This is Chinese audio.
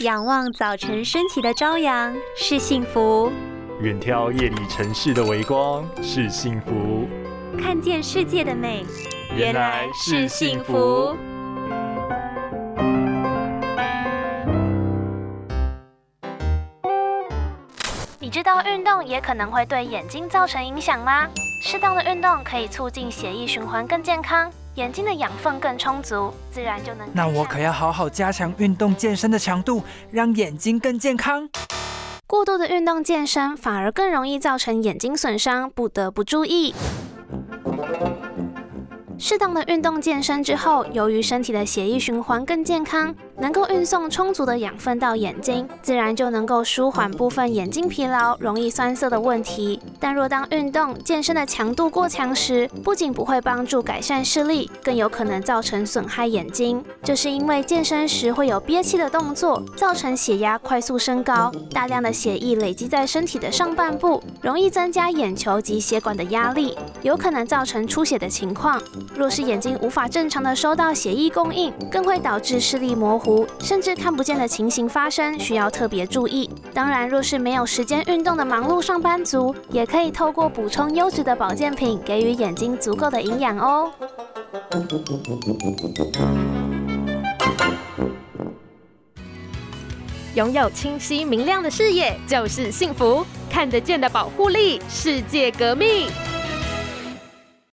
仰望早晨升起的朝阳是幸福，远眺夜里城市的微光是幸福，看见世界的美原来是幸福。你知道运动也可能会对眼睛造成影响吗？适当的运动可以促进血液循环更健康，眼睛的养分更充足，自然就能。那我可要好好加强运动健身的强度，让眼睛更健康。过度的运动健身反而更容易造成眼睛损伤，不得不注意。适当的运动健身之后，由于身体的血液循环更健康，能够运送充足的养分到眼睛，自然就能够舒缓部分眼睛疲劳、容易酸涩的问题。但若当运动健身的强度过强时，不仅不会帮助改善视力，更有可能造成损害眼睛。这是因为健身时会有憋气的动作，造成血压快速升高，大量的血液累积在身体的上半部，容易增加眼球及血管的压力，有可能造成出血的情况。若是眼睛无法正常的收到血液供应，更会导致视力模糊，甚至看不见的情形发生，需要特别注意。当然，若是没有时间运动的忙碌上班族，也可以透过补充优质的保健品，给予眼睛足够的营养哦。拥有清晰明亮的视野就是幸福，看得见的保护力，世界革命。